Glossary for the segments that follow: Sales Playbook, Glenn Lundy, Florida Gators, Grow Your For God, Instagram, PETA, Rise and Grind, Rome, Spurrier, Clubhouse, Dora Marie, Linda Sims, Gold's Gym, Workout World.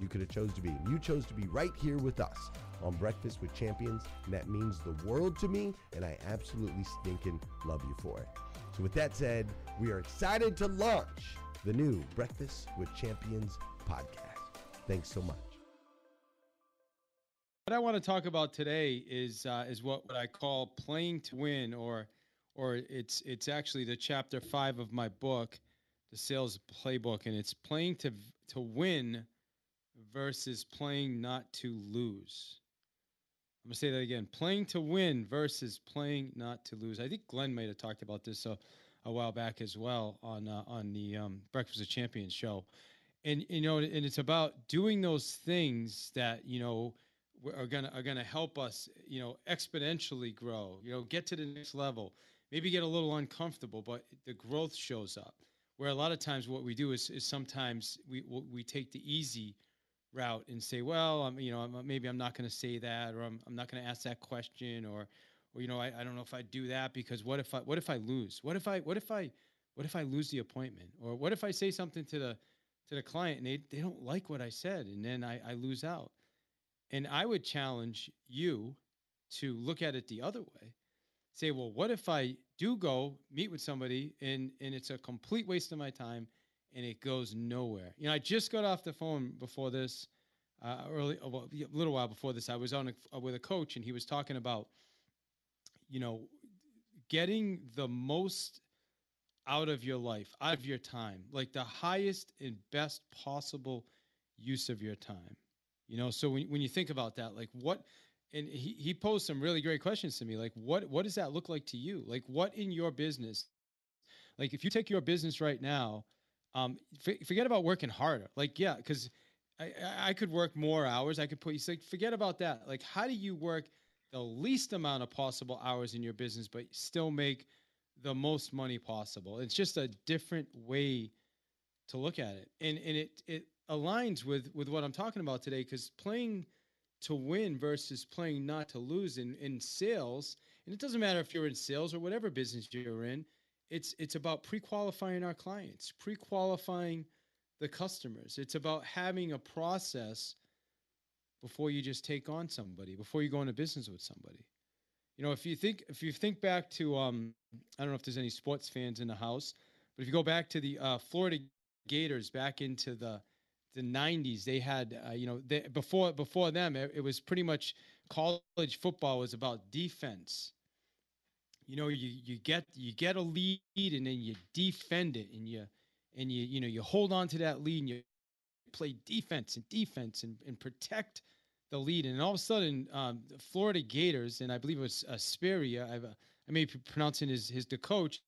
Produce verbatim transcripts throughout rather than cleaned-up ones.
you could have chose to be. You chose to be right here with us on Breakfast with Champions, and that means the world to me, and I absolutely stinking love you for it. So with that said, we are excited to launch the new Breakfast with Champions podcast. Thanks so much. What I want to talk about today is uh, is what, what I call playing to win, or or it's it's actually the chapter five of my book, The Sales Playbook, and it's playing to to win versus playing not to lose. I'm going to say that again. Playing to win versus playing not to lose. I think Glenn might have talked about this a, a while back as well on uh, on the um, Breakfast of Champions show. And, you know, and it's about doing those things that, you know, are going to are going to help us, you know, exponentially grow, you know, get to the next level, maybe get a little uncomfortable, but the growth shows up. Where a lot of times what we do is, is sometimes we we take the easy route and say, well, I'm, you know, I'm, maybe I'm not going to say that, or I'm, I'm not going to ask that question, or, or, you know, I, I don't know if I do that because what if I, what if I lose? What if I, what if I, what if I lose the appointment? Or what if I say something to the, to the client and they, they don't like what I said, and then I, I lose out? And I would challenge you to look at it the other way. Say, well, what if I do go meet with somebody and, and it's a complete waste of my time and it goes nowhere. You know, I just got off the phone before this, uh, early, well, a little while before this. I was on a, with a coach, and he was talking about, you know, getting the most out of your life, out of your time, like the highest and best possible use of your time. You know, so when when you think about that, like what, and he, he posed some really great questions to me, like what what does that look like to you? Like what in your business, like if you take your business right now, um, f- forget about working harder. Like, yeah, because I, I could work more hours. I could put, he's like, forget about that. Like, how do you work the least amount of possible hours in your business, but still make the most money possible? It's just a different way to look at it. And and it it aligns with, with what I'm talking about today, because playing to win versus playing not to lose in, in sales, and it doesn't matter if you're in sales or whatever business you're in, it's it's about pre-qualifying our clients, pre-qualifying the customers. It's about having a process before you just take on somebody, before you go into business with somebody. You know, if you think if you think back to, um, I don't know if there's any sports fans in the house, but if you go back to the uh, Florida Gators back into the the nineties, they had, uh, you know, they, before before them, it, it was pretty much college football was about defense. You know, you you get you get a lead and then you defend it, and you and you you know you hold on to that lead and you play defense and defense and, and protect the lead. And all of a sudden, um, the Florida Gators, and I believe it was uh, Spurrier, I've, uh, I may be pronouncing his, his the coach,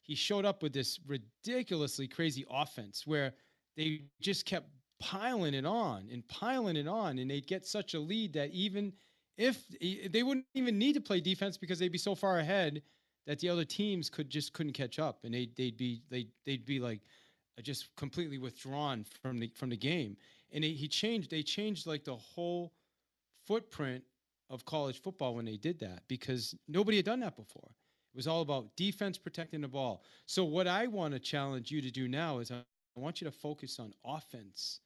he showed up with this ridiculously crazy offense where they just kept piling it on and piling it on, and they'd get such a lead that even if they wouldn't even need to play defense because they'd be so far ahead that the other teams could just couldn't catch up, and they'd, they'd be they they'd be like just completely withdrawn from the from the game. And he, he changed, they changed like the whole footprint of college football when they did that, because nobody had done that before. It was all about defense, protecting the ball. So what I want to challenge you to do now is I, I want you to focus on offense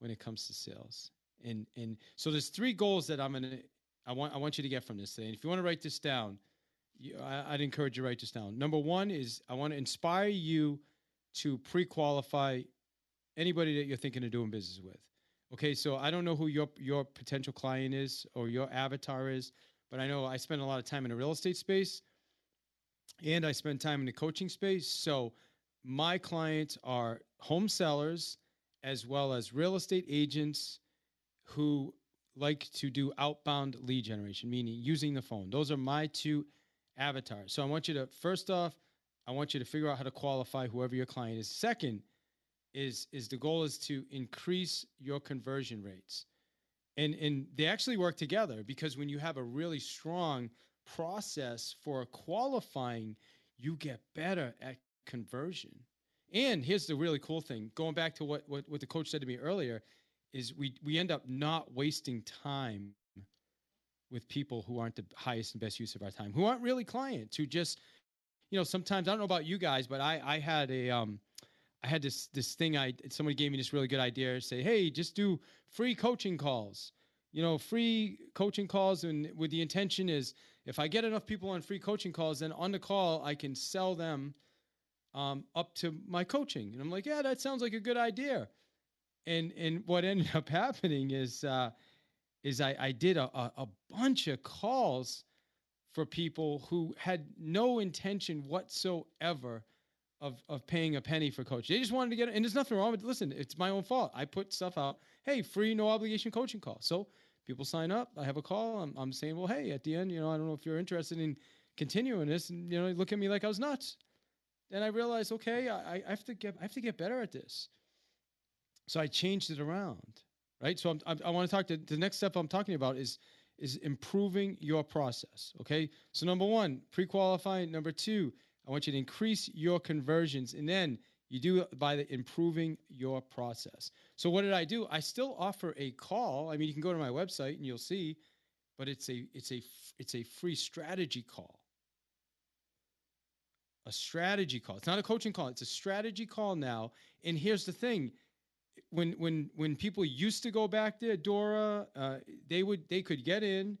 when it comes to sales. And and so there's three goals that I'm going to, I want I want you to get from this today. And if you want to write this down, you, I, I'd encourage you to write this down. Number one is I want to inspire you to pre-qualify anybody that you're thinking of doing business with. Okay, so I don't know who your your potential client is or your avatar is, but I know I spend a lot of time in the real estate space and I spend time in the coaching space. So my clients are home sellers as well as real estate agents who like to do outbound lead generation, meaning using the phone. Those are my two avatars. So I want you to, first off, I want you to figure out how to qualify whoever your client is. Second, is is the goal is to increase your conversion rates. And, and they actually work together, because when you have a really strong process for qualifying, you get better at conversion. And here's the really cool thing, going back to what, what, what the coach said to me earlier, is we, we end up not wasting time with people who aren't the highest and best use of our time, who aren't really clients, who just, you know, sometimes, I don't know about you guys, but I, I had a... um. I had this this thing, I somebody gave me this really good idea, say, hey, just do free coaching calls. You know, free coaching calls, and with the intention is, if I get enough people on free coaching calls, then on the call, I can sell them um, up to my coaching. And I'm like, yeah, that sounds like a good idea. And and what ended up happening is uh, is I, I did a, a bunch of calls for people who had no intention whatsoever Of, of paying a penny for coaching. They just wanted to get it. And there's nothing wrong with it. Listen, it's my own fault. I put stuff out. Hey, free, no obligation coaching call. So people sign up. I have a call. I'm, I'm saying, well, hey, at the end, you know, I don't know if you're interested in continuing this. And, you know, they look at me like I was nuts. And I realized, okay, I, I have to get, I have to get better at this. So I changed it around, right? So I'm, I'm, I want to talk to the next step I'm talking about is, is improving your process. Okay. So number one, pre-qualifying. Number two, I want you to increase your conversions, and then you do it by the improving your process. So what did I do? I still offer a call. I mean, you can go to my website and you'll see, but it's a it's a it's a free strategy call. A strategy call. It's not a coaching call. It's a strategy call now. And here's the thing: when when when people used to go back there, Dora, uh, they would they could get in.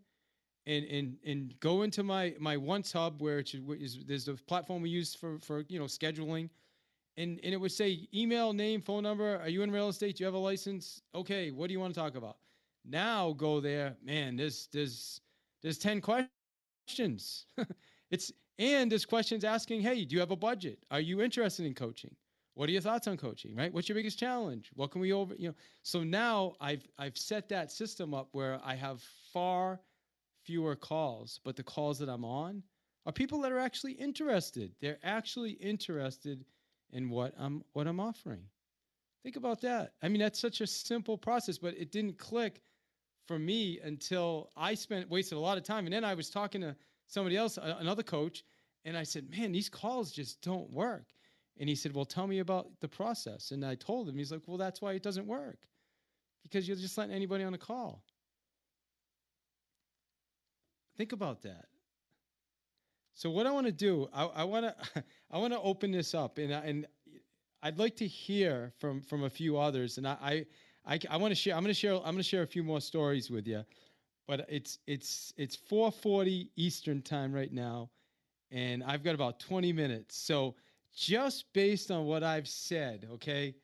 And and and go into my my Once Hub, where it should, is, there's the platform we use for for you know scheduling, and and it would say email, name, phone number. Are you in real estate? Do you have a license? Okay, what do you want to talk about? Now go there, man. There's there's there's ten questions. It's and there's questions asking, hey, do you have a budget? Are you interested in coaching? What are your thoughts on coaching? Right? What's your biggest challenge? What can we over? You know. So now I've I've set that system up where I have far fewer calls, but the calls that I'm on are people that are actually interested. They're actually interested in what I'm what I'm offering. Think about that. I mean, that's such a simple process, but it didn't click for me until I spent wasted a lot of time. And then I was talking to somebody else, another coach, and I said, man, these calls just don't work. And he said, well, tell me about the process. And I told him, he's like, well, that's why it doesn't work, because you're just letting anybody on a call. Think about that. So what I want to do, I, I want to, I want to open this up, and and I'd like to hear from from a few others. And I, I, I, I want to share. I'm going to share. I'm going to share a few more stories with you. But it's it's it's four forty Eastern time right now, and I've got about twenty minutes. So just based on what I've said, okay,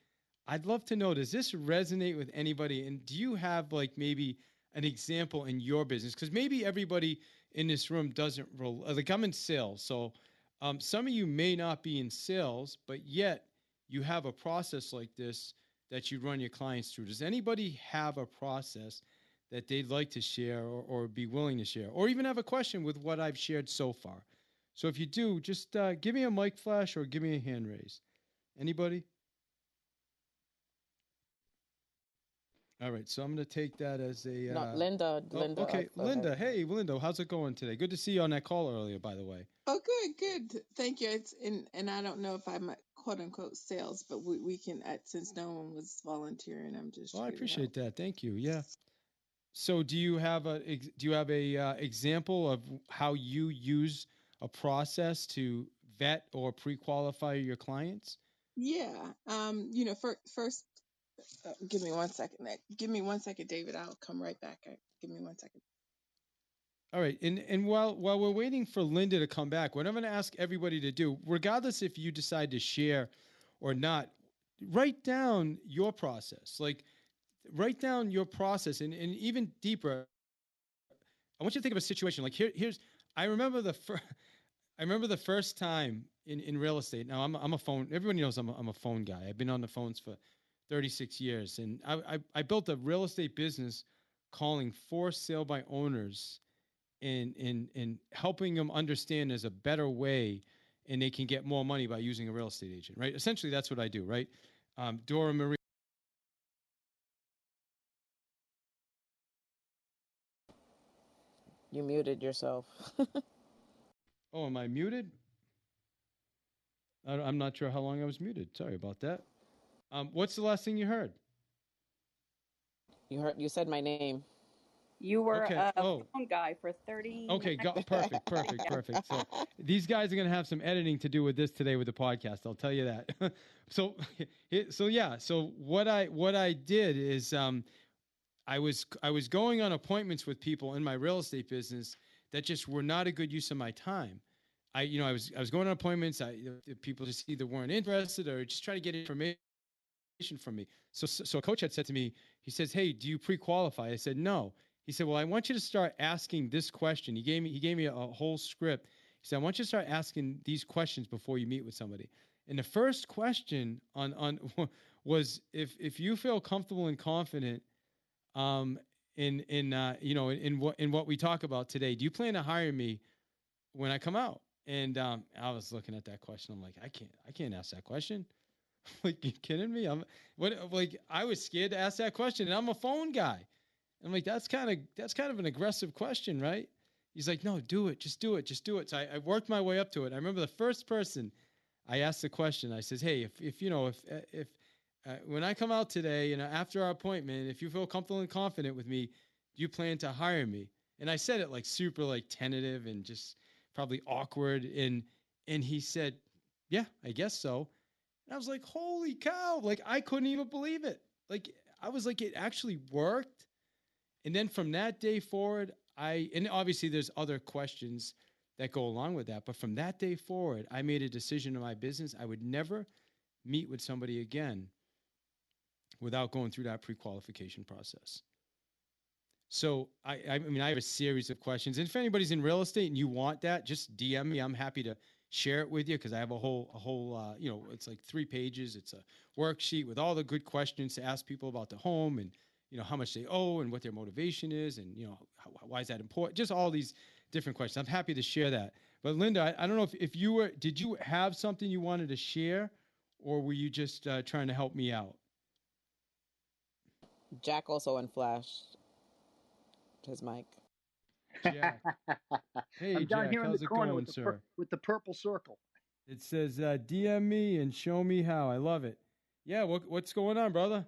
I'd love to know, does this resonate with anybody? And do you have like maybe an example in your business? Because maybe everybody in this room doesn't roll. Like, I'm in sales, so um, some of you may not be in sales, but yet you have a process like this that you run your clients through. Does anybody have a process that they'd like to share, or, or be willing to share, or even have a question with what I've shared so far? So if you do, just uh, give me a mic flash or give me a hand raise. Anybody? All right, so I'm going to take that as a... Uh, Not Linda. Oh, Linda. Okay, Linda. Hey, Linda, how's it going today? Good to see you on that call earlier, by the way. Oh, good, good. Thank you. It's in, and I don't know if I'm quote-unquote sales, but we, we can, since no one was volunteering, I'm just... Oh, I appreciate that. Thank you, yeah. So do you have a do you have a uh, example of how you use a process to vet or pre-qualify your clients? Yeah. Um. You know, for, first... Uh, give me one second. Give me one second, David. I'll come right back. Give me one second. All right. And and while while we're waiting for Linda to come back, what I'm going to ask everybody to do, regardless if you decide to share or not, write down your process. Like, write down your process. And, and even deeper, I want you to think of a situation. Like, here here's I remember the fir- I remember the first time in, in real estate. Now, I'm I'm a phone. Everyone knows I'm a, I'm a phone guy. I've been on the phones for thirty-six years. And I, I, I built a real estate business calling for sale by owners and, and, and helping them understand there's a better way and they can get more money by using a real estate agent, right? Essentially, that's what I do, right? Um, Dora Marie. You muted yourself. Oh, am I muted? I, I'm not sure how long I was muted. Sorry about that. Um, what's the last thing you heard? You heard you said my name. You were okay. a oh. phone guy for thirty. Okay, go, perfect, perfect, perfect. So these guys are going to have some editing to do with this today with the podcast. I'll tell you that. so, so yeah. So what I what I did is um, I was I was going on appointments with people in my real estate business that just were not a good use of my time. I you know I was I was going on appointments. I people just either weren't interested or just try to get information from me. So, so a coach had said to me, he says, hey, do you pre-qualify? I said, no. He said, well, I want you to start asking this question. He gave me, he gave me a, a whole script. He said, I want you to start asking these questions before you meet with somebody. And the first question on, on was if, if you feel comfortable and confident, um, in, in, uh, you know, in, in what, in what we talk about today, do you plan to hire me when I come out? And, um, I was looking at that question. I'm like, I can't, I can't ask that question. Like, you kidding me? I'm what? Like, I was scared to ask that question, and I'm a phone guy. I'm like, that's kind of that's kind of an aggressive question, right? He's like, no, do it, just do it, just do it. So I, I worked my way up to it. I remember the first person I asked the question. I says, hey, if if you know if if uh, when I come out today, you know, after our appointment, if you feel comfortable and confident with me, do you plan to hire me? And I said it like super like tentative and just probably awkward. And and he said, yeah, I guess so. I was like, holy cow. Like, I couldn't even believe it. Like, I was like, it actually worked. And then from that day forward, I, and obviously there's other questions that go along with that. But from that day forward, I made a decision in my business. I would never meet with somebody again without going through that pre-qualification process. So, I, I mean, I have a series of questions. And if anybody's in real estate and you want that, just D M me. I'm happy to share it with you because I have a whole, a whole, uh, you know, it's like three pages. It's a worksheet with all the good questions to ask people about the home and, you know, how much they owe and what their motivation is and, you know, how, why is that important? Just all these different questions. I'm happy to share that. But, Linda, I, I don't know if, if you were, did you have something you wanted to share or were you just uh, trying to help me out? Jack also unflashed his mic. Jack. Hey, I'm down Jack, here in how's the corner it going, with, the pur- with the purple circle. It says, uh, D M me and show me how. I love it. Yeah, what, what's going on, brother?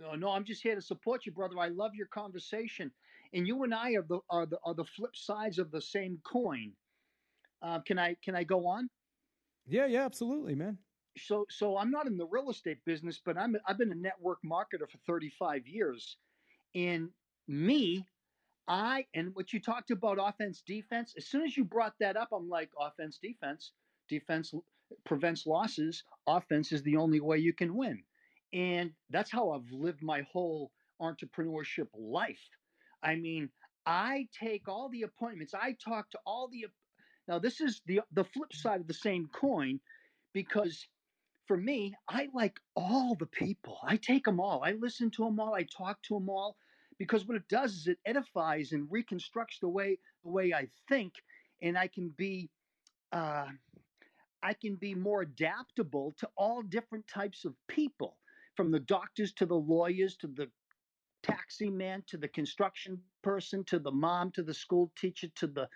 No, no, I'm just here to support you, brother. I love your conversation. And you and I are the are the, are the flip sides of the same coin. Uh, can I can I go on? Yeah, yeah, absolutely, man. So so I'm not in the real estate business, but I'm I've been a network marketer for thirty-five years. And me, I and what you talked about, offense, defense, as soon as you brought that up, I'm like, offense, defense, defense prevents losses. Offense is the only way you can win. And that's how I've lived my whole entrepreneurship life. I mean, I take all the appointments. I talk to all the – now, this is the the flip side of the same coin because for me, I like all the people. I take them all. I listen to them all. I talk to them all because what it does is it edifies and reconstructs the way the way I think, and I can be uh, I can be more adaptable to all different types of people. From the doctors to the lawyers to the taxi man to the construction person to the mom to the school teacher to the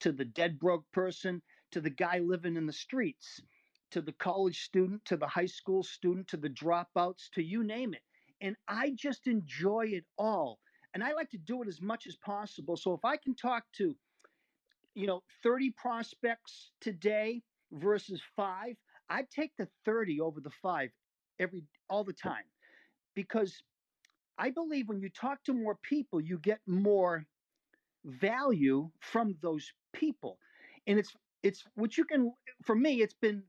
to the dead broke person to the guy living in the streets to the college student to the high school student to the dropouts to you name it. And I just enjoy it all. And I like to do it as much as possible. So if I can talk to, you know, thirty prospects today versus five, I'd take the thirty over the five. Every all the time, because I believe when you talk to more people, you get more value from those people, and it's it's what you can. For me, it's been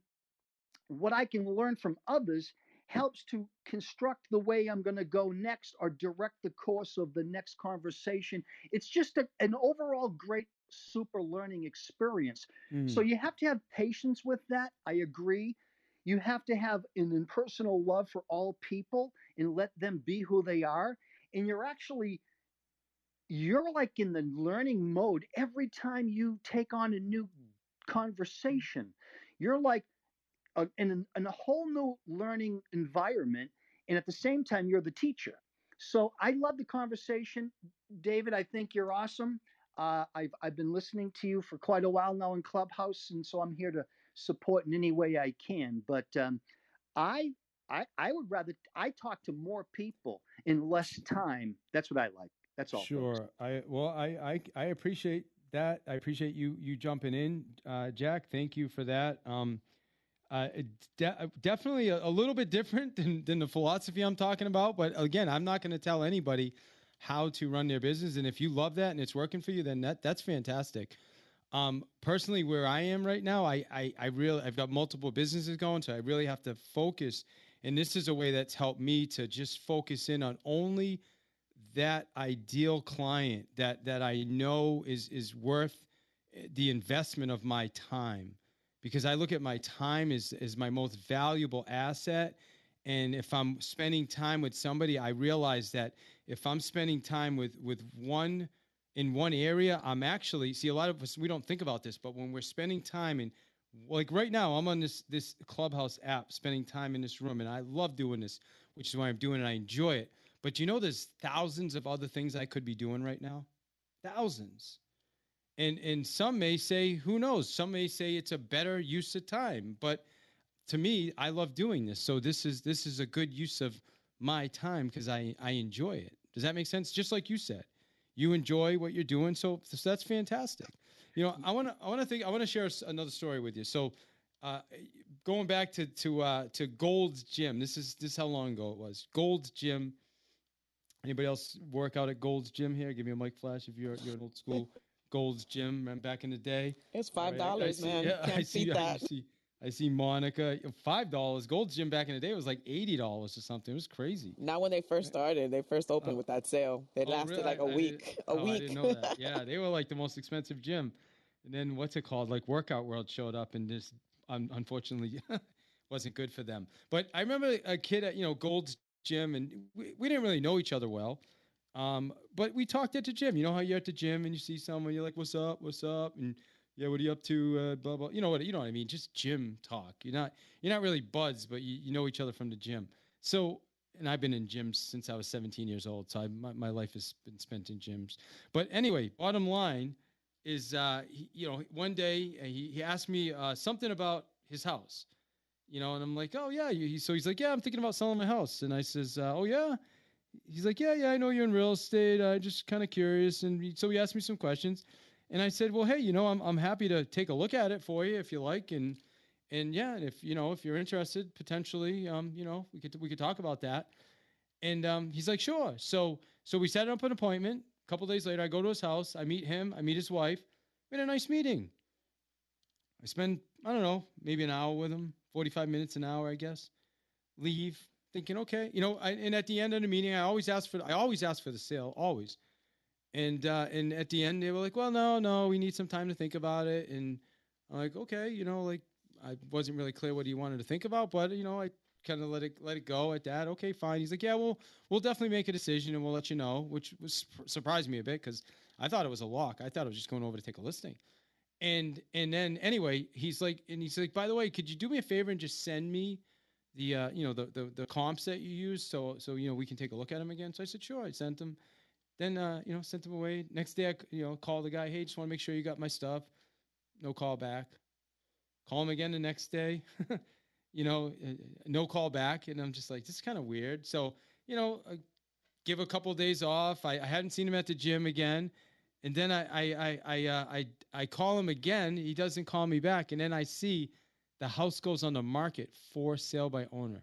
what I can learn from others helps to construct the way I'm going to go next or direct the course of the next conversation. It's just a, an overall great super learning experience. Mm. So you have to have patience with that. I agree. You have to have an impersonal love for all people and let them be who they are. And you're actually, you're like in the learning mode every time you take on a new conversation. You're like a, in, in a whole new learning environment. And at the same time, you're the teacher. So I love the conversation. David, I think you're awesome. Uh, I've, I've been listening to you for quite a while now in Clubhouse. And so I'm here to support in any way I can, but um, I, I I would rather I talk to more people in less time. That's what I like. That's all. Sure. I well, I, I I appreciate that. I appreciate you you jumping in, uh, Jack. Thank you for that. Um, uh, de- definitely a, a little bit different than than the philosophy I'm talking about, but again, I'm not going to tell anybody how to run their business. And if you love that and it's working for you, then that that's fantastic. Um, personally, where I am right now, I, I, I really, I've got multiple businesses going, so I really have to focus. And this is a way that's helped me to just focus in on only that ideal client that, that I know is, is worth the investment of my time, because I look at my time as, as my most valuable asset. And if I'm spending time with somebody, I realize that if I'm spending time with, with one in one area, I'm actually, see, a lot of us, we don't think about this, but when we're spending time in, like right now, I'm on this this Clubhouse app, spending time in this room, and I love doing this, which is why I'm doing it. I enjoy it. But you know, there's thousands of other things I could be doing right now, thousands. And and some may say, who knows? Some may say it's a better use of time. But to me, I love doing this. So this is this is a good use of my time because I, I enjoy it. Does that make sense? Just like you said. You enjoy what you're doing, so, so that's fantastic. You know, I want to I want to think I want to share another story with you. So, uh, going back to to uh, to Gold's Gym, this is this is how long ago it was. Gold's Gym. Anybody else work out at Gold's Gym here? Give me a mic flash if you're you're an old school Gold's Gym. Remember back in the day, it's five dollars, right? Man. Yeah, you can't see that. I see, I see Monica, five dollars. Gold's Gym back in the day was like eighty dollars or something. It was crazy. Not when they first started. They first opened oh. with that sale. They oh, lasted really? like a I, week. I a oh, week. I didn't know that. Yeah, they were like the most expensive gym. And then what's it called? Like Workout World showed up and just um, unfortunately wasn't good for them. But I remember a kid at, you know, Gold's Gym, and we, we didn't really know each other well. Um, but we talked at the gym. You know how you're at the gym and you see someone, you're like, what's up? What's up? And yeah, what are you up to? Uh, blah blah. You know what? You know what I mean. Just gym talk. You're not. You're not really buds, but you, you know each other from the gym. So, and I've been in gyms since I was seventeen years old. So I, my my life has been spent in gyms. But anyway, bottom line is, uh, he, you know, one day he he asked me uh, something about his house, you know, and I'm like, oh yeah. He, so he's like, yeah, I'm thinking about selling my house, and I says, uh, oh yeah. He's like, yeah, yeah, I know you're in real estate. I'm just kind of curious, and he, so he asked me some questions. And I said, well, hey, you know, I'm I'm happy to take a look at it for you if you like, and and yeah, if you know if you're interested, potentially, um, you know, we could we could talk about that. And um, he's like, sure. So so we set up an appointment. A couple of days later, I go to his house. I meet him. I meet his wife. We had a nice meeting. I spend I don't know maybe an hour with him, forty-five minutes, an hour, I guess. Leave thinking, okay, you know. I, and at the end of the meeting, I always ask for I always ask for the sale, always. And uh, and at the end, they were like, well, no, no, we need some time to think about it. And I'm like, okay, you know, like I wasn't really clear what he wanted to think about, but, you know, I kind of let it let it go at that. Okay, fine. He's like, yeah, well, we'll definitely make a decision and we'll let you know, which was, surprised me a bit because I thought it was a lock. I thought I was just going over to take a listing. And and then anyway, he's like, and he's like, by the way, could you do me a favor and just send me the, uh, you know, the, the the comps that you use so, so you know, we can take a look at them again. So I said, sure. I sent them. Then, uh, you know, sent them away. Next day, I, you know, called the guy. Hey, just want to make sure you got my stuff. No call back. Call him again the next day. you know, uh, no call back. And I'm just like, this is kind of weird. So, you know, uh, give a couple of days off. I, I hadn't seen him at the gym again. And then I I I I, uh, I I call him again. He doesn't call me back. And then I see the house goes on the market for sale by owner.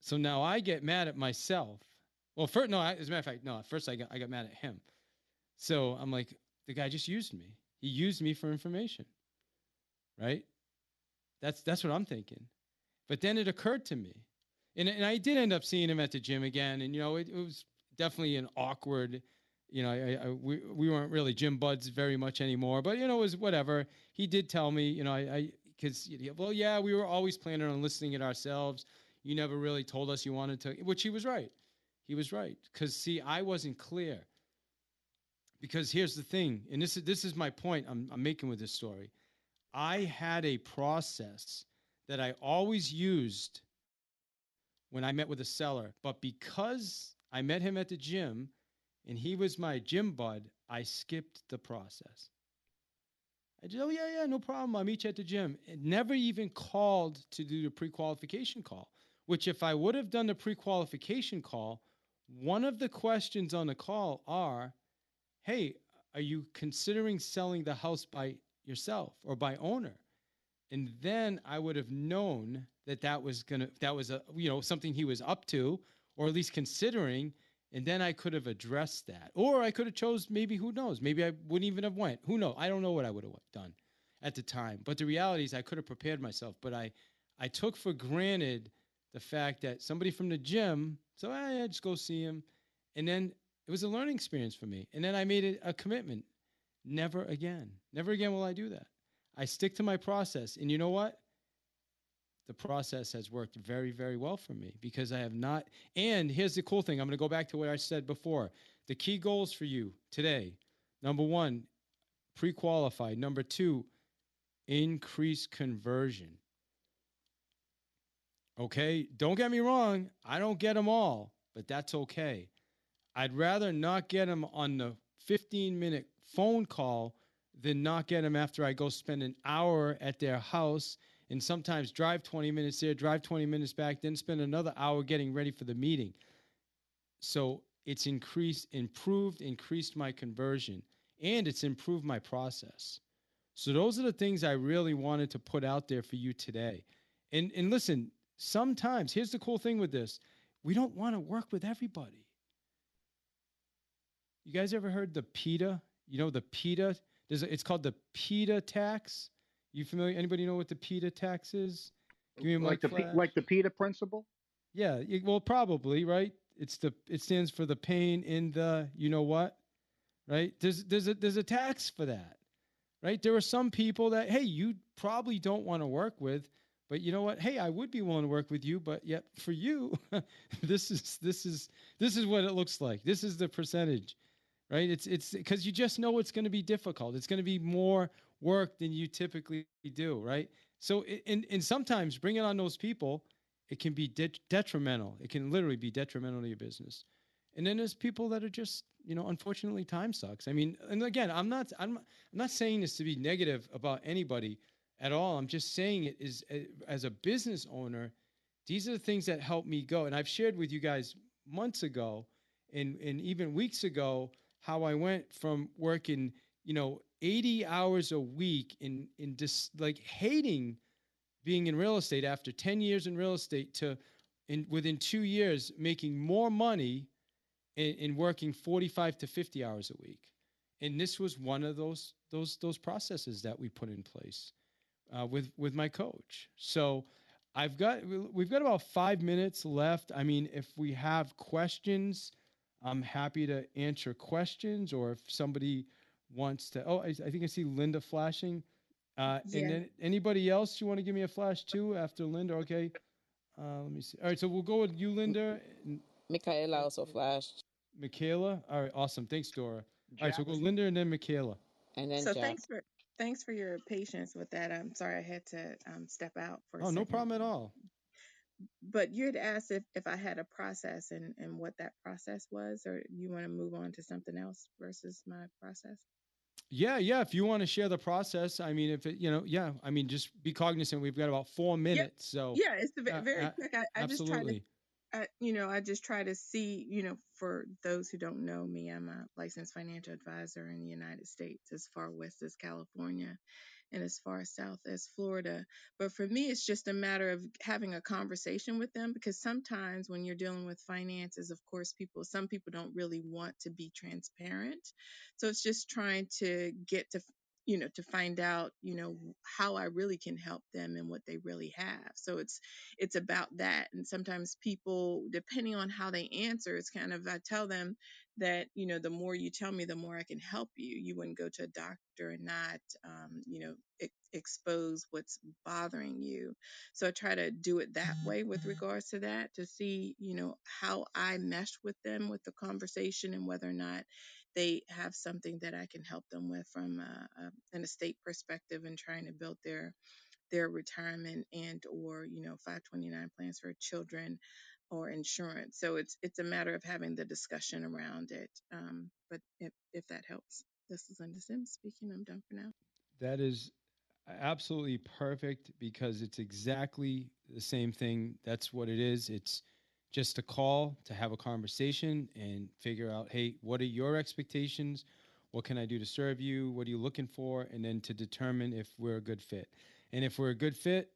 So now I get mad at myself. Well, first, no, I, as a matter of fact, no, at first I got, I got mad at him. So I'm like, the guy just used me. He used me for information, right? That's that's what I'm thinking. But then it occurred to me, and, and I did end up seeing him at the gym again, and, you know, it, it was definitely an awkward, you know, I, I, we, we weren't really gym buds very much anymore, but, you know, it was whatever. He did tell me, you know, I, I because, well, yeah, we were always planning on listing it ourselves. You never really told us you wanted to, which he was right. He was right. Because, see, I wasn't clear. Because here's the thing, and this is, this is my point I'm, I'm making with this story. I had a process that I always used when I met with a seller. But because I met him at the gym, and he was my gym bud, I skipped the process. I just, oh, yeah, yeah, no problem. I'll meet you at the gym. And never even called to do the pre-qualification call, which if I would have done the pre-qualification call, one of the questions on the call are, hey, are you considering selling the house by yourself or by owner? And then I would have known that that was going to, that was a, you know, something he was up to, or at least considering. And then I could have addressed that, or I could have chose maybe, who knows, maybe I wouldn't even have went, who knows? I don't know what I would have done at the time, but the reality is I could have prepared myself, but I, I took for granted the fact that somebody from the gym, so I eh, just go see him. And then it was a learning experience for me. And then I made it a commitment. Never again. Never again will I do that. I stick to my process. And you know what? The process has worked very, very well for me because I have not. And here's the cool thing. I'm going to go back to what I said before. The key goals for you today. Number one, pre-qualify. Number two, increase conversion. Okay, don't get me wrong. I don't get them all, but that's okay. I'd rather not get them on the fifteen-minute phone call than not get them after I go spend an hour at their house and sometimes drive twenty minutes there, drive twenty minutes back, then spend another hour getting ready for the meeting. So it's increased, improved, increased my conversion, and it's improved my process. So those are the things I really wanted to put out there for you today. And and listen, sometimes, here's the cool thing with this, we don't want to work with everybody. You guys ever heard the PETA? You know the PETA? There's a, it's called the PETA tax. You familiar? Anybody know what the PETA tax is? Give me a like, the, like the PETA principle? Yeah. It, well, probably, right? It's the it stands for the pain in the you know what, right? There's there's a there's a tax for that, right? There are some people that hey, you probably don't want to work with, but you know what? Hey, I would be willing to work with you, but yet for you, this is this is this is what it looks like. This is the percentage, right? It's it's because you just know it's going to be difficult. It's going to be more work than you typically do, right? So and and sometimes bringing on those people, it can be de- detrimental. It can literally be detrimental to your business. And then there's people that are just, you know, unfortunately, time sucks. I mean, and again, I'm not, I'm, I'm not saying this to be negative about anybody at all. I'm just saying it is as a business owner, these are the things that help me go. And I've shared with you guys months ago, and and even weeks ago, how I went from working, you know, eighty hours a week in in just like hating being in real estate after ten years in real estate to in within two years, making more money in, in working forty-five to fifty hours a week. And this was one of those, those, those processes that we put in place uh, with, with my coach. So I've got, we've got about five minutes left. I mean, if we have questions, I'm happy to answer questions, or if somebody wants to, Oh, I, I think I see Linda flashing. Uh, yeah. And then anybody else, you want to give me a flash too after Linda? Okay. Uh, let me see. All right. So we'll go with you, Linda. Michaela also flashed. Michaela. All right. Awesome. Thanks, Dora. Jack. All right. So we'll go Linda and then Michaela. And then so Jack. thanks for, thanks for your patience with that. I'm sorry I had to um, step out for a Oh, second. No problem at all. But you had asked if, if I had a process and, and what that process was, or you want to move on to something else versus my process? Yeah. Yeah. If you want to share the process, I mean, if it, you know, yeah, I mean, just be cognizant. We've got about four minutes. Yep. So yeah, it's very, very uh, quick. I, I just try to, I, you know, I just try to see, you know, for those who don't know me, I'm a licensed financial advisor in the United States, as far west as California and as far south as Florida. But for me, it's just a matter of having a conversation with them, because sometimes when you're dealing with finances, of course, people, some people don't really want to be transparent. So it's just trying to get to, you know, to find out, you know, how I really can help them and what they really have. So it's, it's about that. And sometimes people, depending on how they answer, it's kind of, I tell them that, you know, the more you tell me, the more I can help you. You wouldn't go to a doctor and not, um, you know, e- expose what's bothering you. So I try to do it that way with regards to that, to see, you know, how I mesh with them with the conversation and whether or not they have something that I can help them with from a, a, an estate perspective and trying to build their their retirement and or, you know, five twenty-nine plans for children or insurance. So it's it's a matter of having the discussion around it. Um, but if, if that helps, this is Linda Sims speaking. I'm done for now. That is absolutely perfect, because it's exactly the same thing. That's what it is. It's just a call to have a conversation and figure out, hey, what are your expectations? What can I do to serve you? What are you looking for? And then to determine if we're a good fit. And if we're a good fit,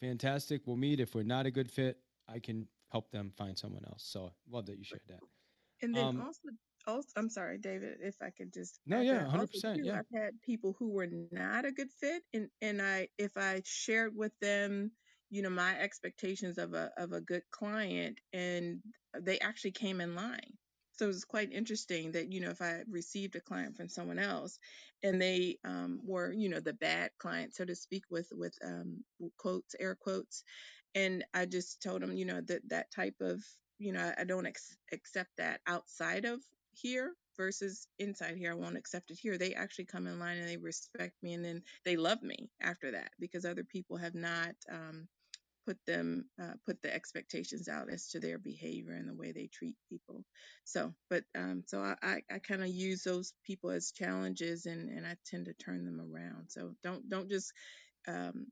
fantastic, we'll meet. If we're not a good fit, I can help them find someone else. So love that you shared that. And then um, also, also, I'm sorry, David, if I could just. No, yeah, one hundred percent. Too, yeah. I've had people who were not a good fit. And, and I, if I shared with them, you know, my expectations of a of a good client, and they actually came in line. So it was quite interesting that, you know, if I received a client from someone else and they um, were, you know, the bad client, so to speak, with with um, quotes, air quotes. And I just told them, you know, that that type of, you know, I don't ex- accept that outside of here versus inside here. I won't accept it here. They actually come in line and they respect me, and then they love me after that, because other people have not um, put them, uh, put the expectations out as to their behavior and the way they treat people. So, but, um, so I, I, I kind of use those people as challenges, and, and I tend to turn them around. So don't, don't just um,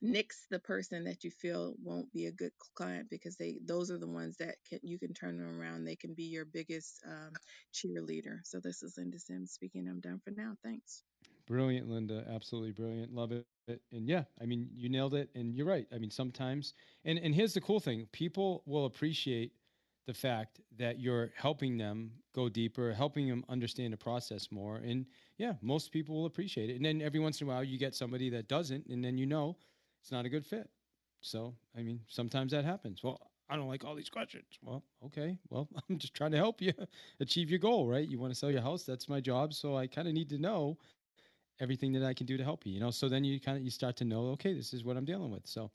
nix the person that you feel won't be a good client, because they, those are the ones that can, you can turn them around. They can be your biggest um, cheerleader. So this is Linda Sims speaking. I'm done for now. Thanks. Brilliant, Linda. Absolutely brilliant. Love it. And yeah, I mean, you nailed it. And you're right. I mean, sometimes, and, and here's the cool thing. People will appreciate the fact that you're helping them go deeper, helping them understand the process more. And yeah, most people will appreciate it. And then every once in a while you get somebody that doesn't, and then you know it's not a good fit. So, I mean, sometimes that happens. Well, I don't like all these questions. Well, okay. Well, I'm just trying to help you achieve your goal, right? You want to sell your house. That's my job. So I kind of need to know everything that I can do to help you, you know? So then you kind of, you start to know, okay, this is what I'm dealing with. So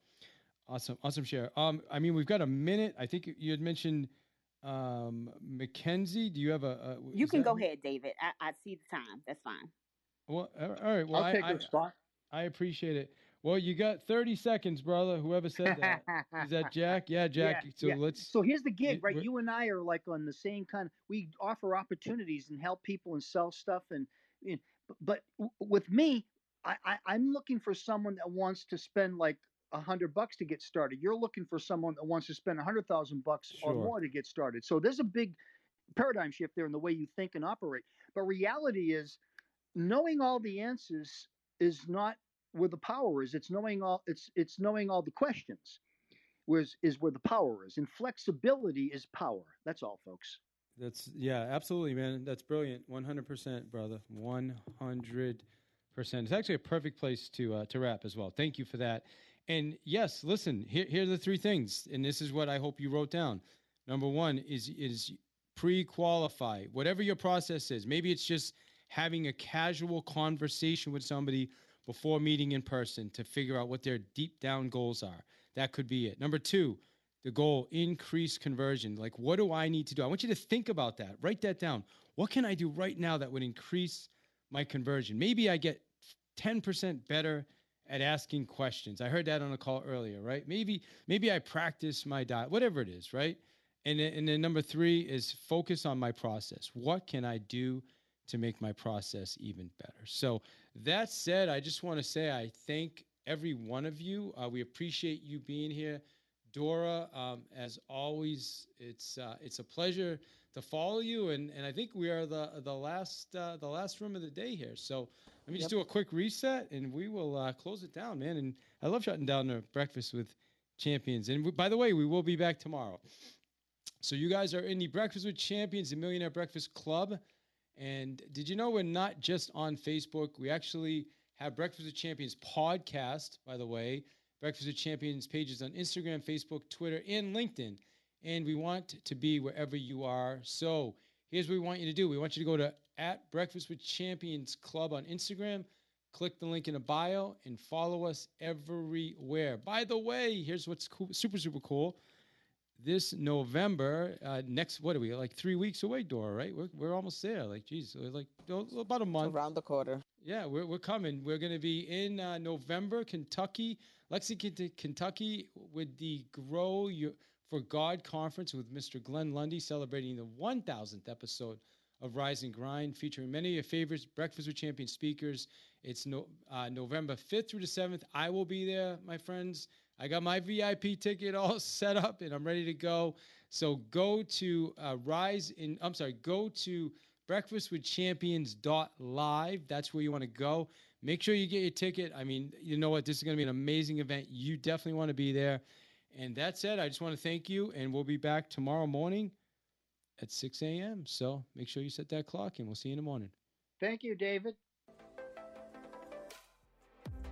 awesome. Awesome share. Um, I mean, we've got a minute. I think you had mentioned um, Mackenzie. Do you have a, a you can go ahead, David. I, I see the time. That's fine. Well, all right. Well, I'll take your spot. I appreciate it. Well, you got thirty seconds, brother. Whoever said that. Is that Jack? Yeah, Jack. Yeah, so yeah. let's. So here's the gig, right? You and I are like on the same kind of, we offer opportunities and help people and sell stuff. And, and but with me, I, I, I'm looking for someone that wants to spend like a hundred bucks to get started. You're looking for someone that wants to spend a hundred thousand bucks or more to get started. So there's a big paradigm shift there in the way you think and operate. But reality is, knowing all the answers is not where the power is. It's knowing all it's it's knowing all the questions was is where the power is. And flexibility is power. That's all, folks. That's yeah, absolutely, man. That's brilliant. one hundred percent, brother. one hundred percent. It's actually a perfect place to uh, to wrap as well. Thank you for that. And yes, listen, here, here are the three things, and this is what I hope you wrote down. Number one is is pre-qualify. Whatever your process is, maybe it's just having a casual conversation with somebody before meeting in person to figure out what their deep down goals are. That could be it. Number two, the goal, increase conversion. Like, what do I need to do? I want you to think about that. Write that down. What can I do right now that would increase my conversion? Maybe I get ten percent better at asking questions. I heard that on a call earlier, right? Maybe maybe I practice my diet, whatever it is, right? And, and then number three is focus on my process. What can I do to make my process even better? So that said, I just want to say I thank every one of you. Uh, we appreciate you being here. Dora, um, as always, it's uh, it's a pleasure to follow you. And, and I think we are the the last uh, the last room of the day here. So let me just yep. do a quick reset, and we will uh, close it down, man. And I love shutting down the Breakfast with Champions. And we, by the way, we will be back tomorrow. So you guys are in the Breakfast with Champions, the Millionaire Breakfast Club. And did you know we're not just on Facebook? We actually have Breakfast with Champions podcast, by the way. Breakfast with Champions pages on Instagram, Facebook, Twitter, and LinkedIn. And we want to be wherever you are. So here's what we want you to do. We want you to go to at Breakfast with Champions Club on Instagram. Click the link in the bio and follow us everywhere. By the way, here's what's cool, super, super cool. This November, uh, next, what are we, like three weeks away, Dora, right? We're we're almost there. Like, geez, like about a month. Around the quarter. Yeah, we're we're coming. We're going to be in uh, November, Kentucky, Lexington, Kentucky, with the Grow Your For God conference with Mister Glenn Lundy, celebrating the one thousandth episode of Rise and Grind, featuring many of your favorites, Breakfast with Champion speakers. It's no, uh, November fifth through the seventh. I will be there, my friends. I got my V I P ticket all set up, and I'm ready to go. So go to uh, Rise in. I'm sorry, go to breakfast with champions dot live. That's where you want to go. Make sure you get your ticket. I mean, you know what? This is going to be an amazing event. You definitely want to be there. And that said, I just want to thank you, and we'll be back tomorrow morning at six a.m. So make sure you set that clock, and we'll see you in the morning. Thank you, David.